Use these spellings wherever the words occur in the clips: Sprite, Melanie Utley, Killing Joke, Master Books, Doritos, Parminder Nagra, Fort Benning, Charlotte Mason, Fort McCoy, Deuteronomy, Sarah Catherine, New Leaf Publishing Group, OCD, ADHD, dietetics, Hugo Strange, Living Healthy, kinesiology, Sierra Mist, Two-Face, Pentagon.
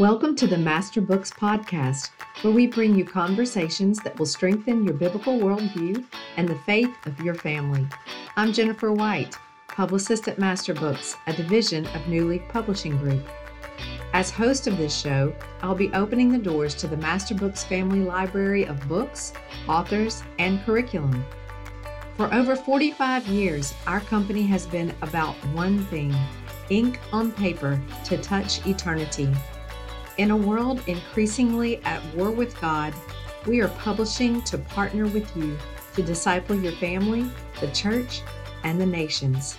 Welcome to the Master Books podcast, where we bring you conversations that will strengthen your biblical worldview and the faith of your family. I'm Jennifer White, publicist at Master Books, a division of New Leaf Publishing Group. As host of this show, I'll be opening the doors to the Master Books family library of books, authors, and curriculum. For over 45 years, our company has been about one thing: ink on paper to touch eternity. In a world increasingly at war with God, we are publishing to partner with you to disciple your family, the church, and the nations.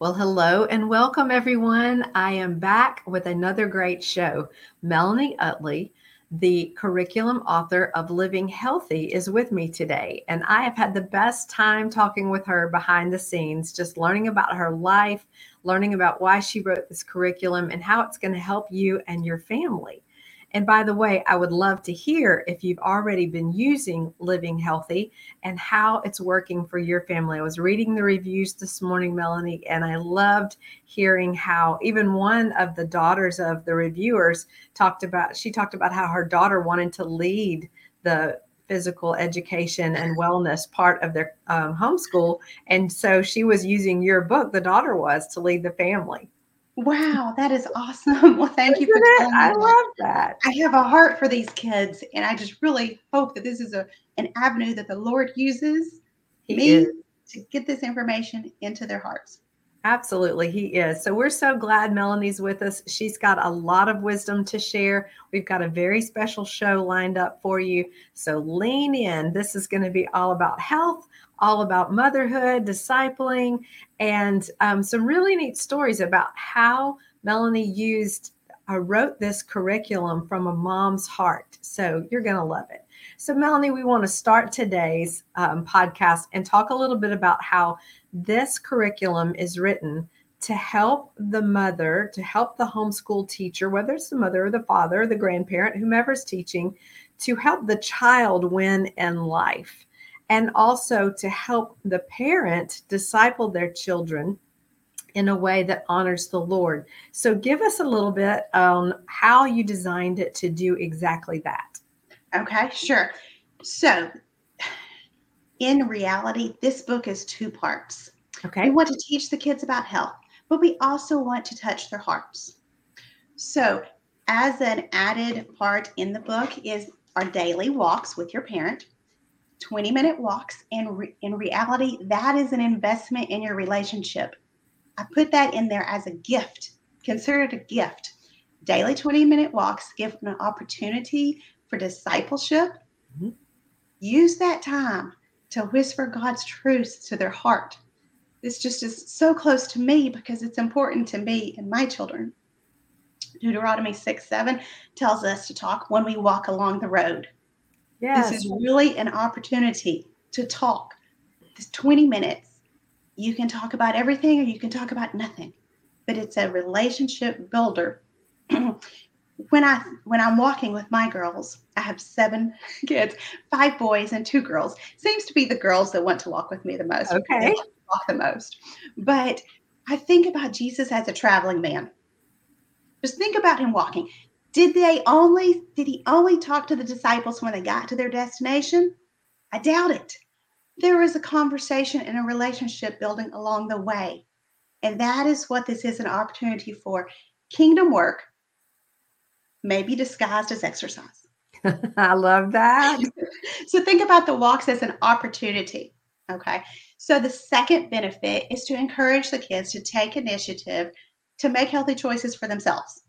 Well, hello and welcome, everyone. I am back with another great show. Melanie Utley, the curriculum author of Living Healthy, is with me today, and I have had the best time talking with her behind the scenes, just learning about her life, learning about why she wrote this curriculum and how it's going to help you and your family. And by the way, I would love to hear if you've already been using Living Healthy and how it's working for your family. I was reading the reviews this morning, Melanie, and I loved hearing how even one of the daughters of the reviewers talked about how her daughter wanted to lead the physical education and wellness part of their homeschool. And so she was using your book, the daughter was, to lead the family. Wow, that is awesome. Well, thank you for telling me. I love that. I have a heart for these kids, and I just really hope that this is an avenue that the Lord uses me to get this information into their hearts. Absolutely, he is. So we're so glad Melanie's with us. She's got a lot of wisdom to share. We've got a very special show lined up for you. So lean in. This is going to be all about health, all about motherhood, discipling, and some really neat stories about how Melanie wrote this curriculum from a mom's heart. So you're going to love it. So Melanie, we want to start today's podcast and talk a little bit about how this curriculum is written to help the mother, to help the homeschool teacher, whether it's the mother or the father, or the grandparent, whomever's teaching, to help the child win in life, and also to help the parent disciple their children in a way that honors the Lord. So give us a little bit on how you designed it to do exactly that. Okay, sure. So in reality, this book is two parts. Okay. We want to teach the kids about health, but we also want to touch their hearts. So as an added part in the book is our daily walks with your parent. 20-minute walks, and in reality, that is an investment in your relationship. I put that in there as a gift. Consider it a gift. Daily 20-minute walks give an opportunity for discipleship. Mm-hmm. Use that time to whisper God's truth to their heart. This just is so close to me because it's important to me and my children. Deuteronomy 6:7 tells us to talk when we walk along the road. Yes. This is really an opportunity to talk. This 20 minutes, you can talk about everything or you can talk about nothing, but it's a relationship builder. When I'm walking with my girls, I have 7 kids, 5 boys and 2 girls. Seems to be the girls that want to walk with me the most. Okay. They want to walk the most. But I think about Jesus as a traveling man. Just think about him walking. Did he only talk to the disciples when they got to their destination? I doubt it. There was a conversation and a relationship building along the way. And that is what this is an opportunity for. Kingdom work may be disguised as exercise. I love that. So think about the walks as an opportunity. Okay. So the second benefit is to encourage the kids to take initiative to make healthy choices for themselves.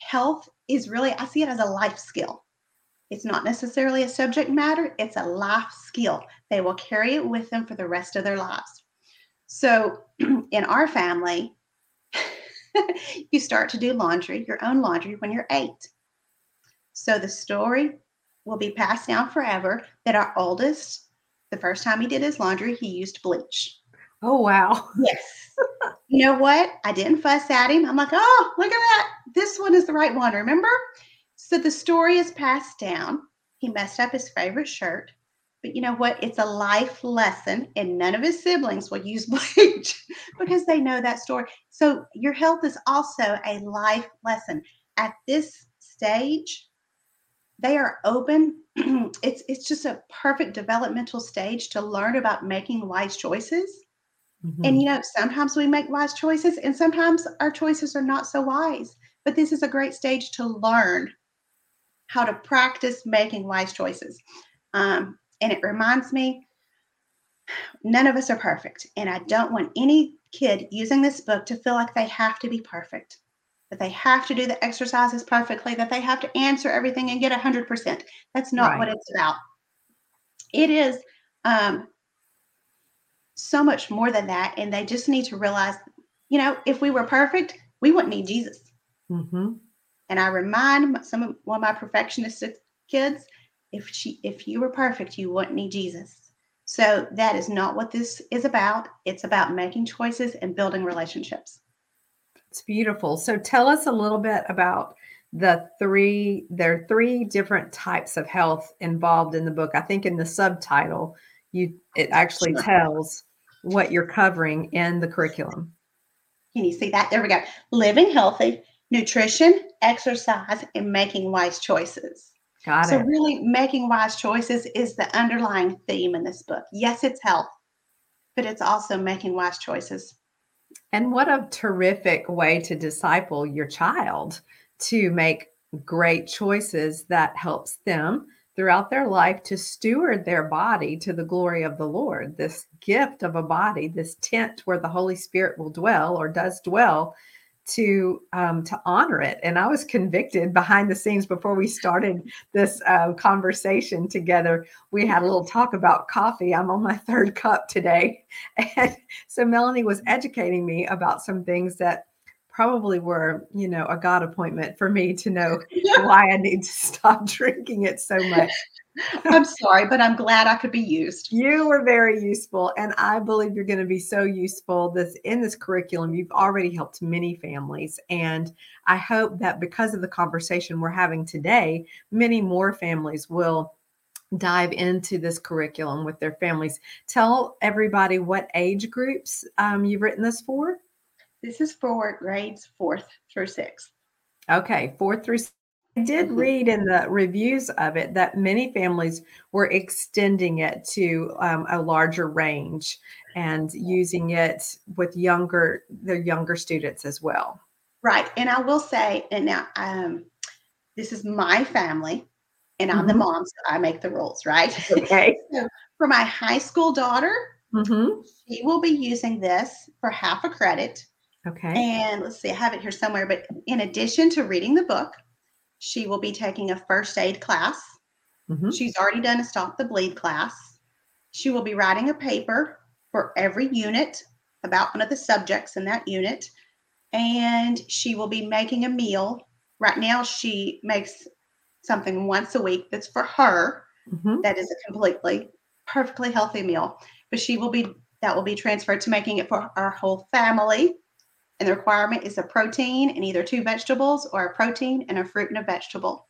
Health is really, I see it as a life skill. It's not necessarily a subject matter. It's a life skill. They will carry it with them for the rest of their lives. So in our family, you start to do laundry, your own laundry, when you're 8. So the story will be passed down forever that our oldest, the first time he did his laundry, he used bleach. Oh, wow. Yes. You know what? I didn't fuss at him. I'm like, oh, look at that. This one is the right one, remember? So the story is passed down. He messed up his favorite shirt. But you know what? It's a life lesson, and none of his siblings will use bleach because they know that story. So your health is also a life lesson. At this stage, they are open. It's just a perfect developmental stage to learn about making wise choices. Mm-hmm. And, you know, sometimes we make wise choices and sometimes our choices are not so wise. But this is a great stage to learn how to practice making wise choices. And it reminds me, none of us are perfect. And I don't want any kid using this book to feel like they have to be perfect, that they have to do the exercises perfectly, that they have to answer everything and get 100%. That's not right. What it's about. It is so much more than that. And they just need to realize, you know, if we were perfect, we wouldn't need Jesus. Mm-hmm. And I remind one of my perfectionist kids, if you were perfect, you wouldn't need Jesus. So that is not what this is about. It's about making choices and building relationships. It's beautiful. So tell us a little bit about there are three different types of health involved in the book. I think in the subtitle, it actually tells what you're covering in the curriculum. Can you see that? There we go. Living healthy, nutrition, exercise, and making wise choices. Got it. So really making wise choices is the underlying theme in this book. Yes, it's health, but it's also making wise choices. And what a terrific way to disciple your child to make great choices that helps them throughout their life to steward their body to the glory of the Lord. This gift of a body, this tent where the Holy Spirit will dwell or does dwell, to honor it. And I was convicted behind the scenes before we started this conversation together. We had a little talk about coffee. I'm on my third cup today. And so Melanie was educating me about some things that probably were, you know, a God appointment for me to know why I need to stop drinking it so much. I'm sorry, but I'm glad I could be used. You were very useful, and I believe you're going to be so useful in this curriculum. You've already helped many families, and I hope that because of the conversation we're having today, many more families will dive into this curriculum with their families. Tell everybody what age groups you've written this for. This is for grades 4th through 6th. Okay, 4th through 6th. I did read in the reviews of it that many families were extending it to a larger range and using it with their younger students as well. Right. And I will say, and now this is my family and I'm the mom, so I make the rules, right? Okay. So for my high school daughter, she will be using this for half a credit. Okay. And let's see, I have it here somewhere, but in addition to reading the book, she will be taking a first aid class. She's already done a Stop the Bleed class. She will be writing a paper for every unit about one of the subjects in that unit. And she will be making a meal. Right now, she makes something once a week that's for her. That is a completely, perfectly healthy meal. But that will be transferred to making it for our whole family. And the requirement is a protein and either 2 vegetables or a protein and a fruit and a vegetable.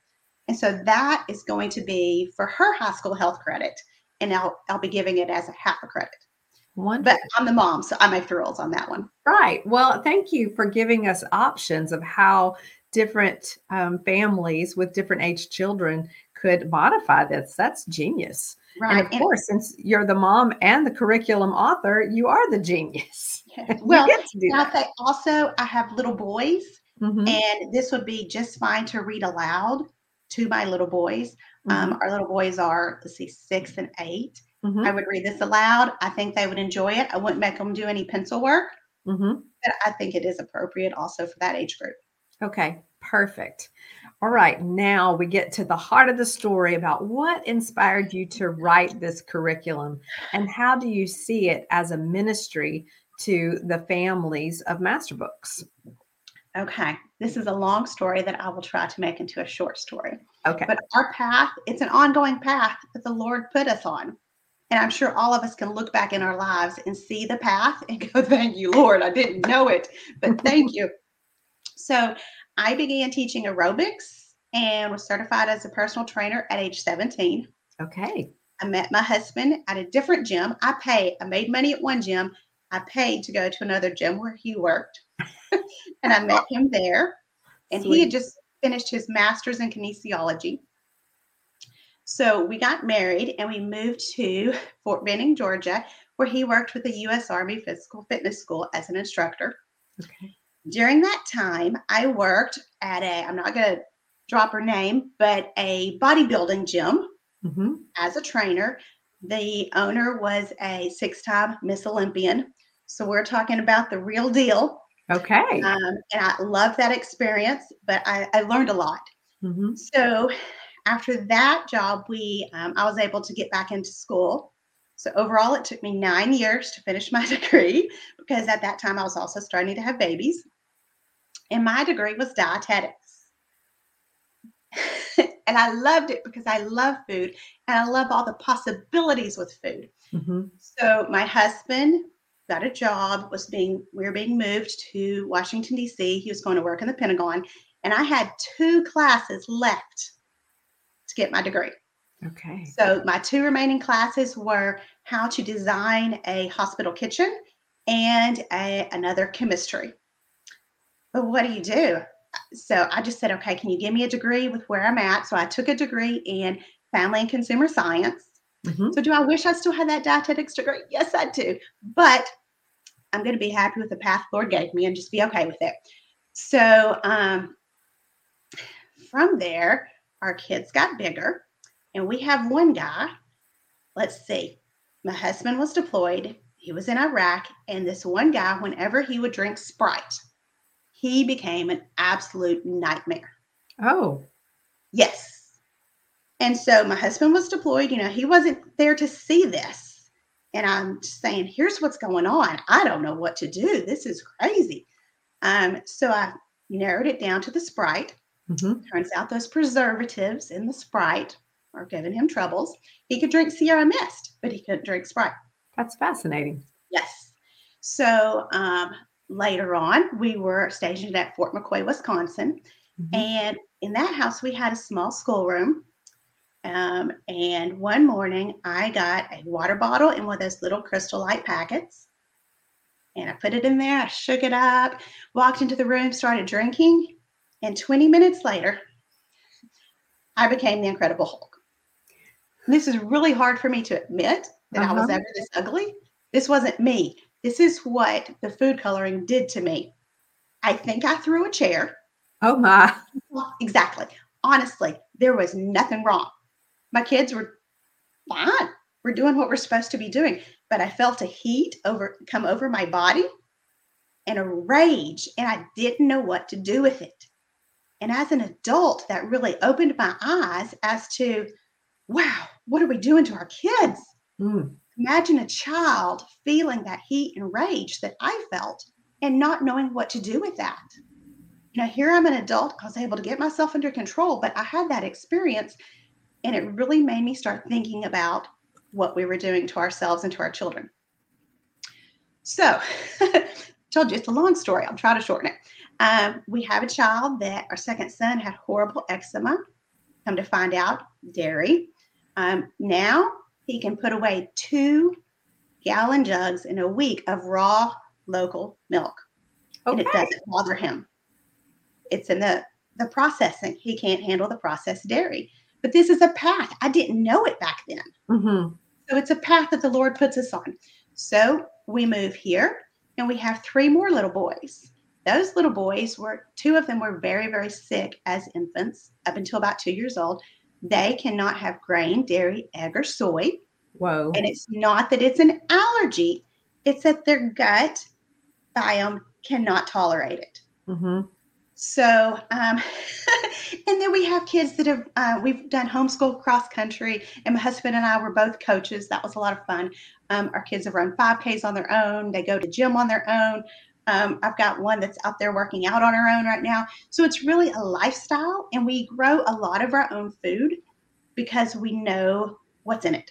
And so that is going to be for her high school health credit. And I'll be giving it as a half a credit. Wonderful. But I'm the mom, so I make the rules on that one. Right. Well, thank you for giving us options of how different families with different age children could modify this. That's genius. Right. And of course, since you're the mom and the curriculum author, you are the genius. Yeah. Well, I have little boys, and this would be just fine to read aloud to my little boys. Our little boys are, 6 and 8. I would read this aloud. I think they would enjoy it. I wouldn't make them do any pencil work, but I think it is appropriate also for that age group. Okay, perfect. All right, now we get to the heart of the story about what inspired you to write this curriculum and how do you see it as a ministry to the families of Master Books? Okay, this is a long story that I will try to make into a short story. Okay. But our path, it's an ongoing path that the Lord put us on. And I'm sure all of us can look back in our lives and see the path and go, thank you, Lord, I didn't know it, but thank you. So I began teaching aerobics and was certified as a personal trainer at age 17. Okay. I met my husband at a different gym. I made money at one gym. I paid to go to another gym where he worked. And I met him there. And Sweet. He had just finished his master's in kinesiology. So we got married and we moved to Fort Benning, Georgia, where he worked with the U.S. Army Physical Fitness School as an instructor. Okay. During that time, I worked at I'm not going to drop her name, but a bodybuilding gym mm-hmm. as a trainer. The owner was a 6-time Miss Olympian. So we're talking about the real deal. Okay. And I love that experience, but I learned a lot. Mm-hmm. So after that job, I was able to get back into school. So overall, it took me 9 years to finish my degree because at that time I was also starting to have babies. And my degree was dietetics. And I loved it because I love food and I love all the possibilities with food. Mm-hmm. So my husband got a job, we were being moved to Washington, D.C. He was going to work in the Pentagon, and I had 2 classes left to get my degree. Okay. So my 2 remaining classes were how to design a hospital kitchen and another chemistry. But what do you do? So I just said, okay, can you give me a degree with where I'm at? So I took a degree in family and consumer science. Mm-hmm. So do I wish I still had that dietetics degree? Yes, I do. But I'm going to be happy with the path Lord gave me and just be okay with it. So from there, our kids got bigger. And we have one guy, let's see, my husband was deployed. He was in Iraq. And this one guy, whenever he would drink Sprite, he became an absolute nightmare. Oh. Yes. And so my husband was deployed. He wasn't there to see this. And I'm just saying, here's what's going on. I don't know what to do. This is crazy. So I narrowed it down to the Sprite. Mm-hmm. Turns out those preservatives in the Sprite or giving him troubles. He could drink Sierra Mist, but he couldn't drink Sprite. That's fascinating. Yes. So later on, we were stationed at Fort McCoy, Wisconsin. Mm-hmm. And in that house, we had a small schoolroom. And one morning, I got a water bottle in one of those little Crystal Light packets. And I put it in there. I shook it up, walked into the room, started drinking. And 20 minutes later, I became the Incredible Hulk. This is really hard for me to admit that I was ever this ugly. This wasn't me. This is what the food coloring did to me. I think I threw a chair. Oh, my. Exactly. Honestly, there was nothing wrong. My kids were fine. We're doing what we're supposed to be doing. But I felt a heat come over my body and a rage, and I didn't know what to do with it. And as an adult, that really opened my eyes as to, wow, what are we doing to our kids? Mm. Imagine a child feeling that heat and rage that I felt and not knowing what to do with that. Here I'm an adult. I was able to get myself under control, but I had that experience and it really made me start thinking about what we were doing to ourselves and to our children. So told you it's a long story. I'll try to shorten it. We have a child that our second son had horrible eczema. Come to find out, dairy. Now he can put away 2-gallon jugs in a week of raw local milk. Okay. And it doesn't bother him. It's in the processing. He can't handle the processed dairy. But this is a path. I didn't know it back then. Mm-hmm. So it's a path that the Lord puts us on. So we move here and we have 3 more little boys. Those little boys 2 of them were very, very sick as infants up until about 2 years old. They cannot have grain, dairy, egg, or soy. Whoa. And it's not that it's an allergy. It's that their gut biome cannot tolerate it. Mm-hmm. So, and then we have kids that we've done homeschool cross country, and my husband and I were both coaches. That was a lot of fun. Our kids have run 5Ks on their own. They go to gym on their own. I've got one that's out there working out on her own right now. So it's really a lifestyle, and we grow a lot of our own food because we know what's in it.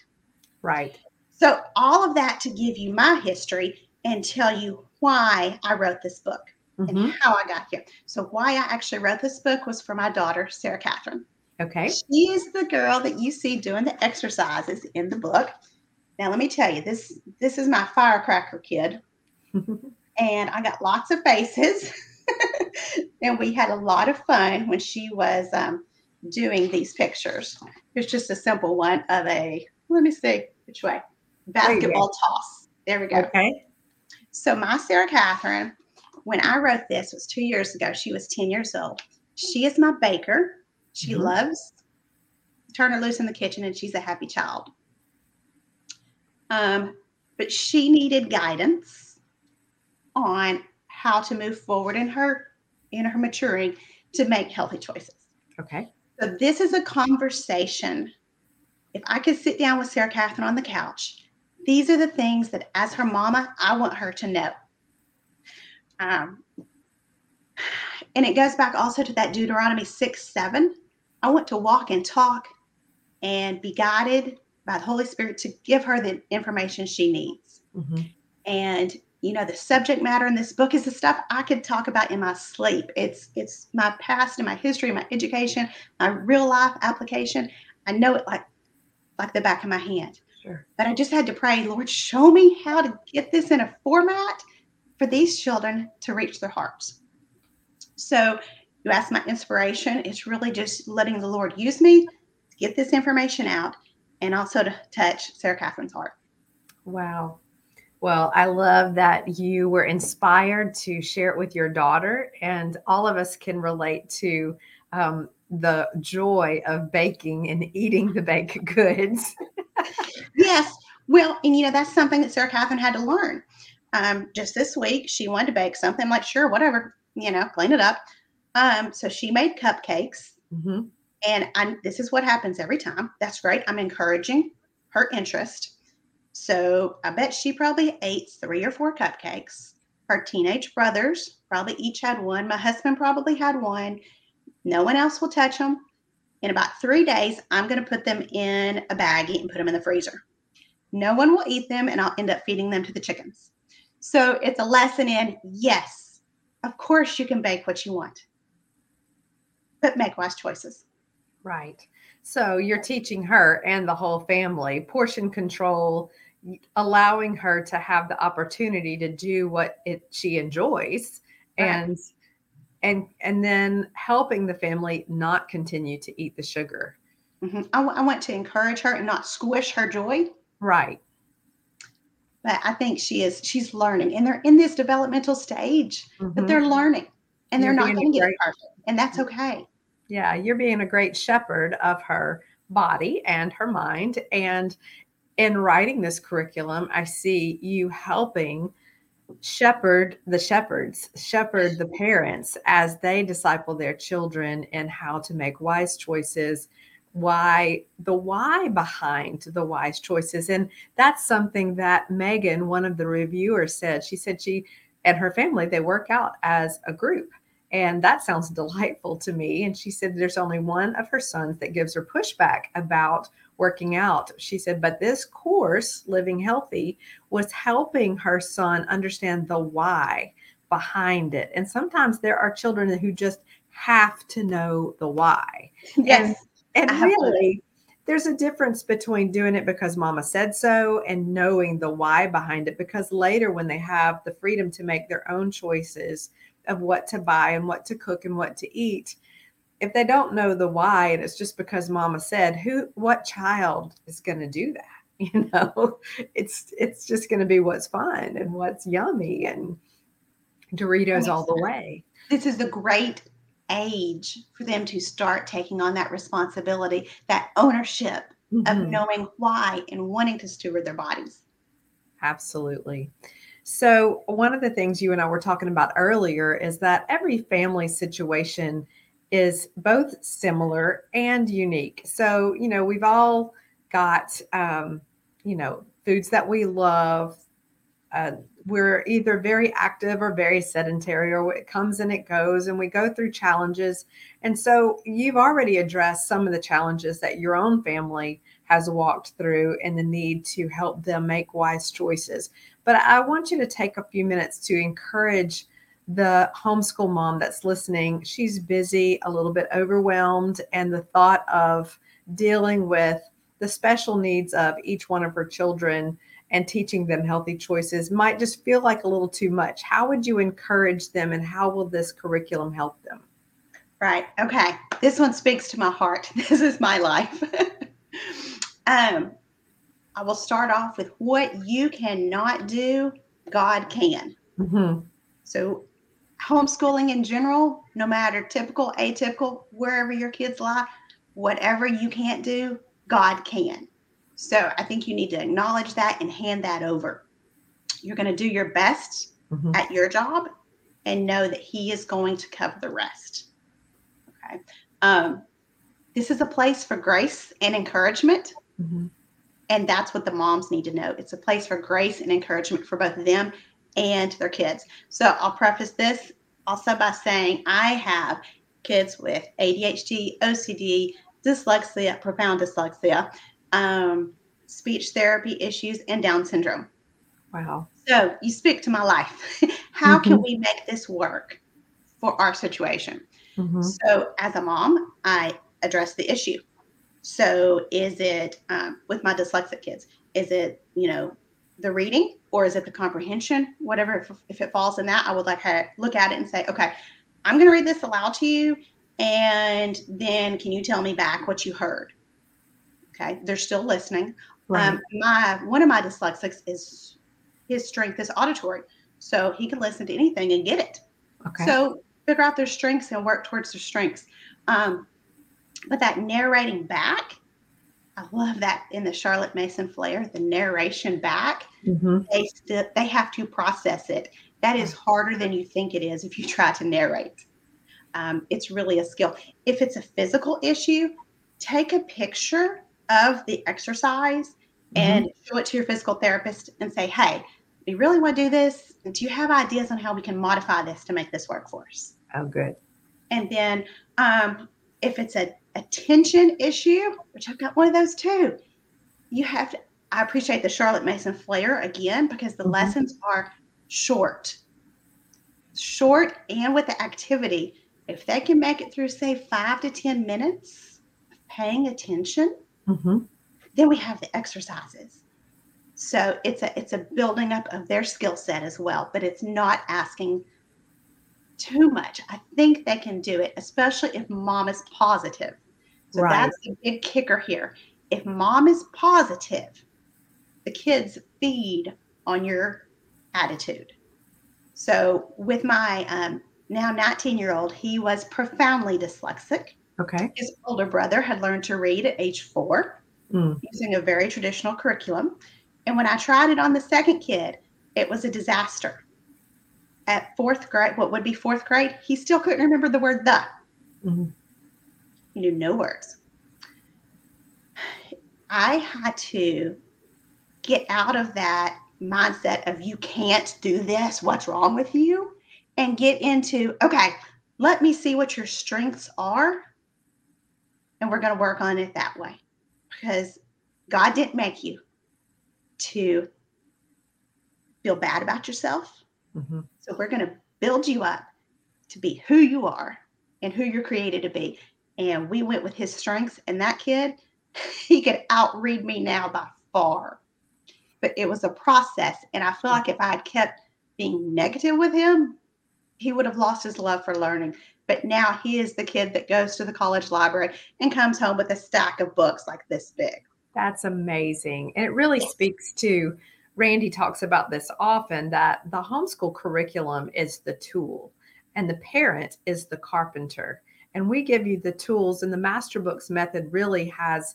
Right. So all of that to give you my history and tell you why I wrote this book mm-hmm. and how I got here. So why I actually wrote this book was for my daughter, Sarah Catherine. Okay. She is the girl that you see doing the exercises in the book. Now, let me tell you, this is my firecracker kid. And I got lots of faces. And we had a lot of fun when she was doing these pictures. Here's just a simple one of a, let me see which way, basketball toss. There we go. Okay. So my Sarah Catherine, when I wrote this, was 2 years ago. She was 10 years old. She is my baker. She mm-hmm. loves turn her loose in the kitchen, and she's a happy child. But she needed guidance on how to move forward in her maturing to make healthy choices. Okay. So this is a conversation. If I could sit down with Sarah Catherine on the couch, these are the things that as her mama, I want her to know. And it goes back also to that Deuteronomy 6:7. I want to walk and talk and be guided by the Holy Spirit to give her the information she needs. Mm-hmm. And, you know, the subject matter in this book is the stuff I could talk about in my sleep. It's my past and my history, my education, my real life application. I know it like the back of my hand. Sure. But I just had to pray, Lord, show me how to get this in a format for these children to reach their hearts. So you asked my inspiration. It's really just letting the Lord use me to get this information out and also to touch Sarah Catherine's heart. Wow. Well, I love that you were inspired to share it with your daughter, and all of us can relate to the joy of baking and eating the baked goods. Yes. Well, and you know, that's something that Sarah Catherine had to learn. Just this week, she wanted to bake something. I'm like, sure, whatever, you know, clean it up. So she made cupcakes. Mm-hmm. And this is what happens every time. That's great. I'm encouraging her interest. So I bet she probably ate 3 or 4 cupcakes. Her teenage brothers probably each had one. My husband probably had one. No one else will touch them. In about 3 days, I'm going to put them in a baggie and put them in the freezer. No one will eat them, and I'll end up feeding them to the chickens. So it's a lesson in, yes, of course you can bake what you want, but make wise choices. Right. So you're teaching her and the whole family portion control, allowing her to have the opportunity to do what she enjoys, right, and then helping the family not continue to eat the sugar. Mm-hmm. I want to encourage her and not squish her joy. Right. But I think she's learning, and they're in this developmental stage, mm-hmm. but they're learning, and they're not going to get it perfect, and that's okay. Yeah, you're being a great shepherd of her body and her mind. And in writing this curriculum, I see you helping shepherd the shepherds, shepherd the parents as they disciple their children and how to make wise choices, the why behind the wise choices. And that's something that Megan, one of the reviewers, said. She said she and her family, they work out as a group. And that sounds delightful to me. And she said there's only one of her sons that gives her pushback about working out. She said, but this course, Living Healthy, was helping her son understand the why behind it. And sometimes there are children who just have to know the why. Yes. And really, there's a difference between doing it because mama said so and knowing the why behind it. Because later when they have the freedom to make their own choices of what to buy and what to cook and what to eat, if they don't know the why, and it's just because mama said, what child is going to do that? You know, it's just going to be what's fun and what's yummy and Doritos all the way. This is the great age for them to start taking on that responsibility, that ownership mm-hmm. of knowing why and wanting to steward their bodies. Absolutely. So one of the things you and I were talking about earlier is that every family situation is both similar and unique. So, you know, we've all got, you know, foods that we love. We're either very active or very sedentary, or it comes and it goes, and we go through challenges. And so you've already addressed some of the challenges that your own family has walked through and the need to help them make wise choices. But I want you to take a few minutes to encourage the homeschool mom that's listening, she's busy, a little bit overwhelmed, and the thought of dealing with the special needs of each one of her children and teaching them healthy choices might just feel like a little too much. How would you encourage them, and how will this curriculum help them? Right. Okay. This one speaks to my heart. This is my life. I will start off with what you cannot do, God can. Mm-hmm. So homeschooling in general, no matter typical, atypical, wherever your kids lie, whatever you can't do, God can. So I think you need to acknowledge that and hand that over. You're going to do your best mm-hmm. at your job and know that He is going to cover the rest. Okay. This is a place for grace and encouragement. Mm-hmm. And that's what the moms need to know. It's a place for grace and encouragement for both them and their kids. So I'll preface this also by saying I have kids with ADHD, OCD, dyslexia, profound dyslexia, speech therapy issues, and Down syndrome. Wow. So you speak to my life. How mm-hmm. can we make this work for our situation? Mm-hmm. So as a mom, I address the issue. So is it with my dyslexic kids, is it, the reading, or is it the comprehension, whatever, if it falls in that, I would like to look at it and say, okay, I'm going to read this aloud to you. And then can you tell me back what you heard? Okay. They're still listening. Right. One of my dyslexics his strength is auditory. So he can listen to anything and get it. Okay. So figure out their strengths and work towards their strengths. But that narrating back, I love that in the Charlotte Mason flair, the narration back, mm-hmm. they have to process it. That is harder than you think it is if you try to narrate. It's really a skill. If it's a physical issue, take a picture of the exercise mm-hmm. and show it to your physical therapist and say, hey, we really want to do this. Do you have ideas on how we can modify this to make this work for us? Oh, good. And then if it's a tension issue, which I've got one of those too, I appreciate the Charlotte Mason flair again, because the mm-hmm. lessons are short and with the activity. If they can make it through, say, 5 to 10 minutes of paying attention, mm-hmm. then we have the exercises. So it's a building up of their skill set as well, but it's not asking too much. I think they can do it, especially if mom is positive. So right. That's the big kicker here. If mom is positive, the kids feed on your attitude. So with my now 19-year-old, he was profoundly dyslexic. Okay. His older brother had learned to read at age 4 using a very traditional curriculum. And when I tried it on the second kid, it was a disaster. At fourth grade, he still couldn't remember the word the. Mm-hmm. He knew no words. I had to get out of that mindset of you can't do this, what's wrong with you, and get into, okay, let me see what your strengths are, and we're going to work on it that way. Because God didn't make you to feel bad about yourself. Mm-hmm. So we're going to build you up to be who you are and who you're created to be. And we went with his strengths, and that kid, he could outread me now by far, but it was a process. And I feel like if I had kept being negative with him, he would have lost his love for learning. But now he is the kid that goes to the college library and comes home with a stack of books like this big. That's amazing. And it really speaks to, Randy talks about this often, that the homeschool curriculum is the tool and the parent is the carpenter. And we give you the tools, and the Master Books method really has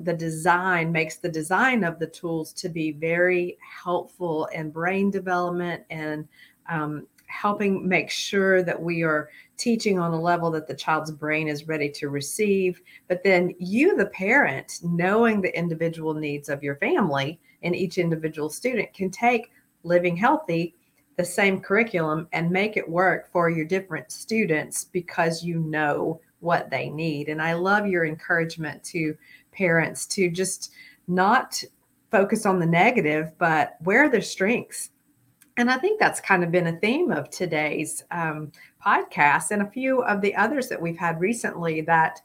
makes the design of the tools to be very helpful in brain development and helping make sure that we are teaching on a level that the child's brain is ready to receive. But then you, the parent, knowing the individual needs of your family and each individual student, can take Living Healthy, the same curriculum, and make it work for your different students because you know what they need. And I love your encouragement to parents to just not focus on the negative, but where are their strengths? And I think that's kind of been a theme of today's podcast and a few of the others that we've had recently, that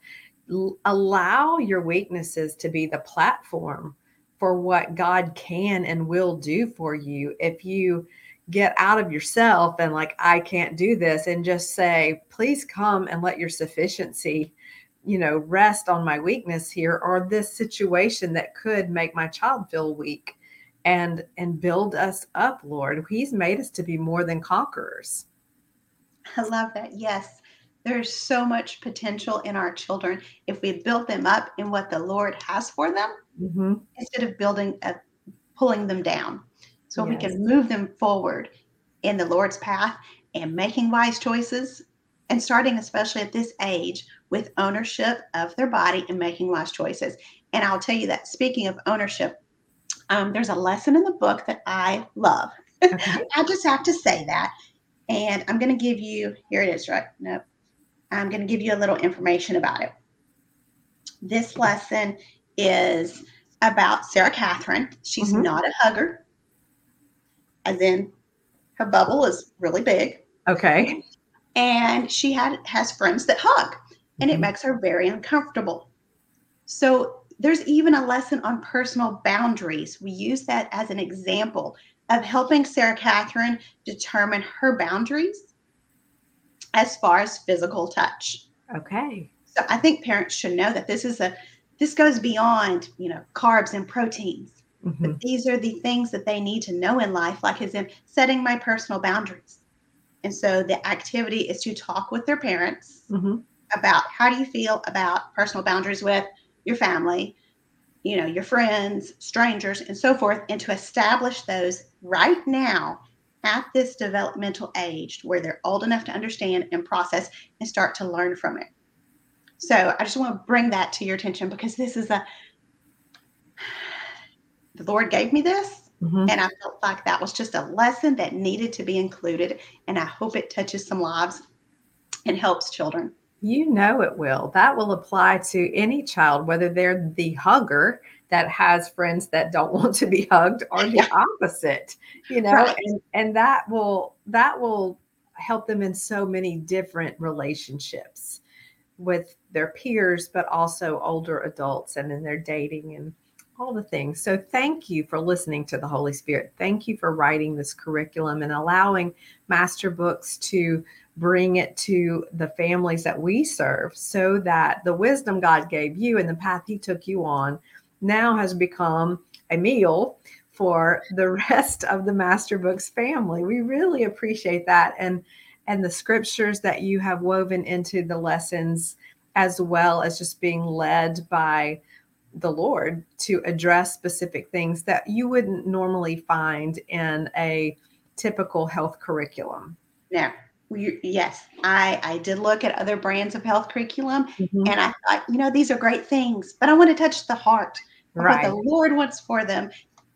allow your weaknesses to be the platform for what God can and will do for you. If you get out of yourself and like, I can't do this, and just say, please come and let your sufficiency, you know, rest on my weakness here, or this situation that could make my child feel weak. And build us up, Lord. He's made us to be more than conquerors. I love that. Yes. There's so much potential in our children if we build them up in what the Lord has for them, mm-hmm. instead of pulling them down. So yes. We can move them forward in the Lord's path and making wise choices, and starting, especially at this age, with ownership of their body and making wise choices. And I'll tell you that, speaking of ownership, there's a lesson in the book that I love. Okay. I just have to say that. And I'm going to give you, here it is, right? Nope. I'm going to give you a little information about it. This lesson is about Sarah Catherine. She's mm-hmm. not a hugger. And then her bubble is really big. Okay. And she has friends that hug. And mm-hmm. it makes her very uncomfortable. So there's even a lesson on personal boundaries. We use that as an example of helping Sarah Catherine determine her boundaries as far as physical touch. Okay. So I think parents should know that this goes beyond, carbs and proteins. Mm-hmm. But these are the things that they need to know in life, like as in setting my personal boundaries. And so the activity is to talk with their parents mm-hmm. about how do you feel about personal boundaries with your family, your friends, strangers, and so forth, and to establish those right now at this developmental age where they're old enough to understand and process and start to learn from it. So I just want to bring that to your attention, because this is the Lord gave me this, mm-hmm. and I felt like that was just a lesson that needed to be included, and I hope it touches some lives and helps children. You know it will. That will apply to any child, whether they're the hugger that has friends that don't want to be hugged, or the opposite, right. And that will help them in so many different relationships with their peers, but also older adults and in their dating and all the things. So thank you for listening to the Holy Spirit. Thank you for writing this curriculum and allowing Master Books to bring it to the families that we serve, so that the wisdom God gave you and the path he took you on now has become a meal for the rest of the Master Books family. We really appreciate that. And the scriptures that you have woven into the lessons, as well as just being led by the Lord to address specific things that you wouldn't normally find in a typical health curriculum. Yeah. Yes, I did look at other brands of health curriculum, mm-hmm. and I thought, these are great things, but I want to touch the heart of right. what the Lord wants for them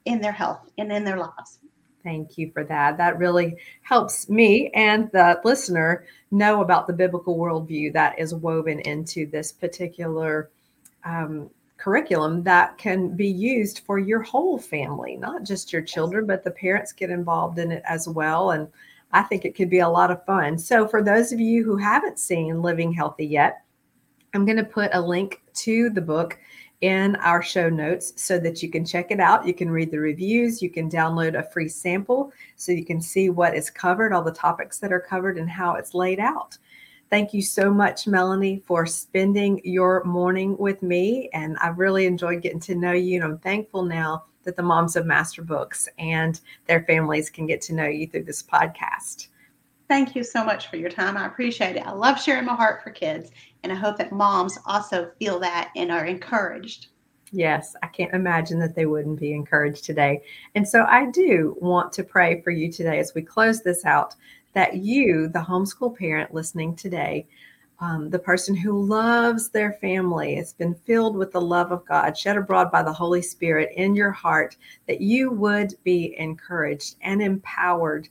in their health and in their lives. Thank you for that. That really helps me and the listener know about the biblical worldview that is woven into this particular curriculum that can be used for your whole family, not just your children, but the parents get involved in it as well. And I think it could be a lot of fun. So for those of you who haven't seen Living Healthy yet, I'm going to put a link to the book in our show notes so that you can check it out. You can read the reviews. You can download a free sample so you can see what is covered, all the topics that are covered, and how it's laid out. Thank you so much, Melanie, for spending your morning with me. And I've really enjoyed getting to know you. And I'm thankful now that the moms of Master Books and their families can get to know you through this podcast. Thank you so much for your time. I appreciate it. I love sharing my heart for kids, and I hope that moms also feel that and are encouraged. Yes, I can't imagine that they wouldn't be encouraged today. And so I do want to pray for you today as we close this out, that you, the homeschool parent listening today, the person who loves their family, has been filled with the love of God, shed abroad by the Holy Spirit in your heart, that you would be encouraged and empowered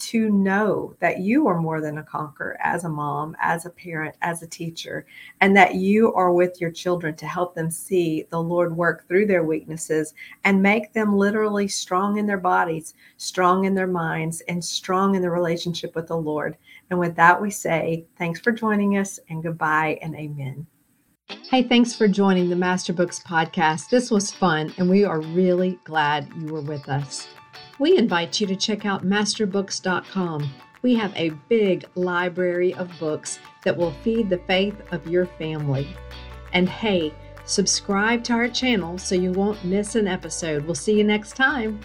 to know that you are more than a conqueror as a mom, as a parent, as a teacher, and that you are with your children to help them see the Lord work through their weaknesses and make them literally strong in their bodies, strong in their minds, and strong in their relationship with the Lord. And with that, we say thanks for joining us, and goodbye and amen. Hey, thanks for joining the Master Books podcast. This was fun, and we are really glad you were with us. We invite you to check out masterbooks.com. We have a big library of books that will feed the faith of your family. And hey, subscribe to our channel so you won't miss an episode. We'll see you next time.